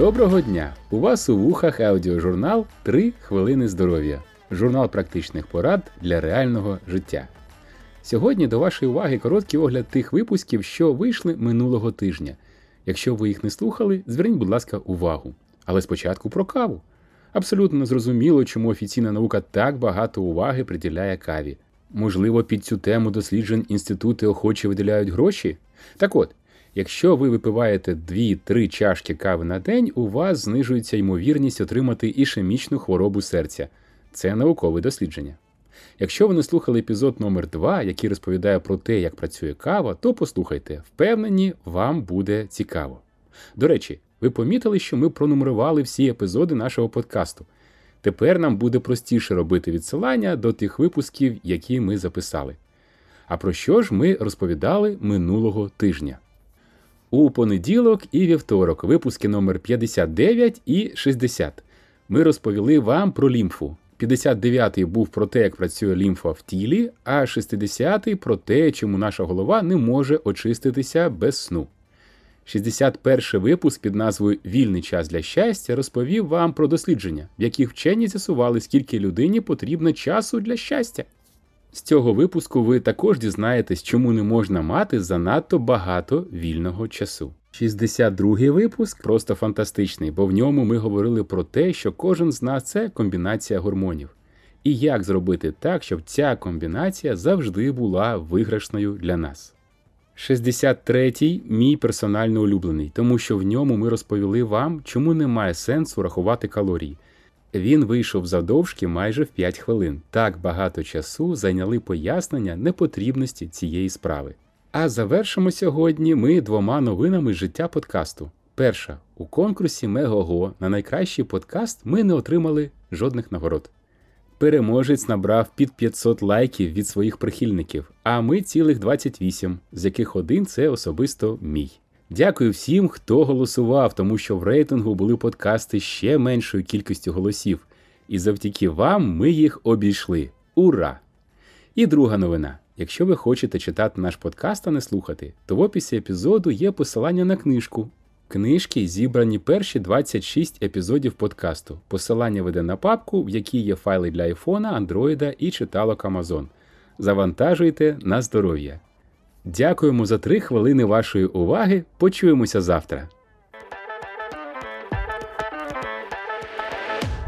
Доброго дня! У вас у вухах аудіожурнал «3 хвилини здоров'я» – журнал практичних порад для реального життя. Сьогодні до вашої уваги короткий огляд тих випусків, що вийшли минулого тижня. Якщо ви їх не слухали, зверніть, будь ласка, увагу. Але спочатку про каву. Абсолютно незрозуміло, чому офіційна наука так багато уваги приділяє каві. Можливо, під цю тему досліджень інститути охоче виділяють гроші? Так от, якщо ви випиваєте 2-3 чашки кави на день, у вас знижується ймовірність отримати ішемічну хворобу серця. Це наукове дослідження. Якщо ви не слухали епізод номер 2, який розповідає про те, як працює кава, то послухайте. Впевнені, вам буде цікаво. До речі, ви помітили, що ми пронумерували всі епізоди нашого подкасту. Тепер нам буде простіше робити відсилання до тих випусків, які ми записали. А про що ж ми розповідали минулого тижня? У понеділок і вівторок, випуски номер 59 і 60, ми розповіли вам про лімфу. 59-й був про те, як працює лімфа в тілі, а 60-й про те, чому наша голова не може очиститися без сну. 61-й випуск під назвою «Вільний час для щастя» розповів вам про дослідження, в яких вчені з'ясували, скільки людині потрібно часу для щастя. З цього випуску ви також дізнаєтесь, чому не можна мати занадто багато вільного часу. 62-й випуск просто фантастичний, бо в ньому ми говорили про те, що кожен з нас – це комбінація гормонів. І як зробити так, щоб ця комбінація завжди була виграшною для нас. 63-й – мій персонально улюблений, тому що в ньому ми розповіли вам, чому немає сенсу рахувати калорії. Він вийшов завдовжки майже в 5 хвилин. Так багато часу зайняли пояснення непотрібності цієї справи. А завершимо сьогодні ми 2 новинами з життя подкасту. Перша. У конкурсі Мегого на найкращий подкаст ми не отримали жодних нагород. Переможець набрав під 500 лайків від своїх прихильників, а ми цілих 28, з яких один – це особисто мій. Дякую всім, хто голосував, тому що в рейтингу були подкасти ще меншою кількістю голосів. І завдяки вам ми їх обійшли. Ура! І друга новина. Якщо ви хочете читати наш подкаст, а не слухати, то в описі епізоду є посилання на книжку. Книжки зібрані перші 26 епізодів подкасту. Посилання веде на папку, в якій є файли для айфона, андроїда і читалок Amazon. Завантажуйте на здоров'я! Дякуємо за 3 хвилини вашої уваги. Почуємося завтра.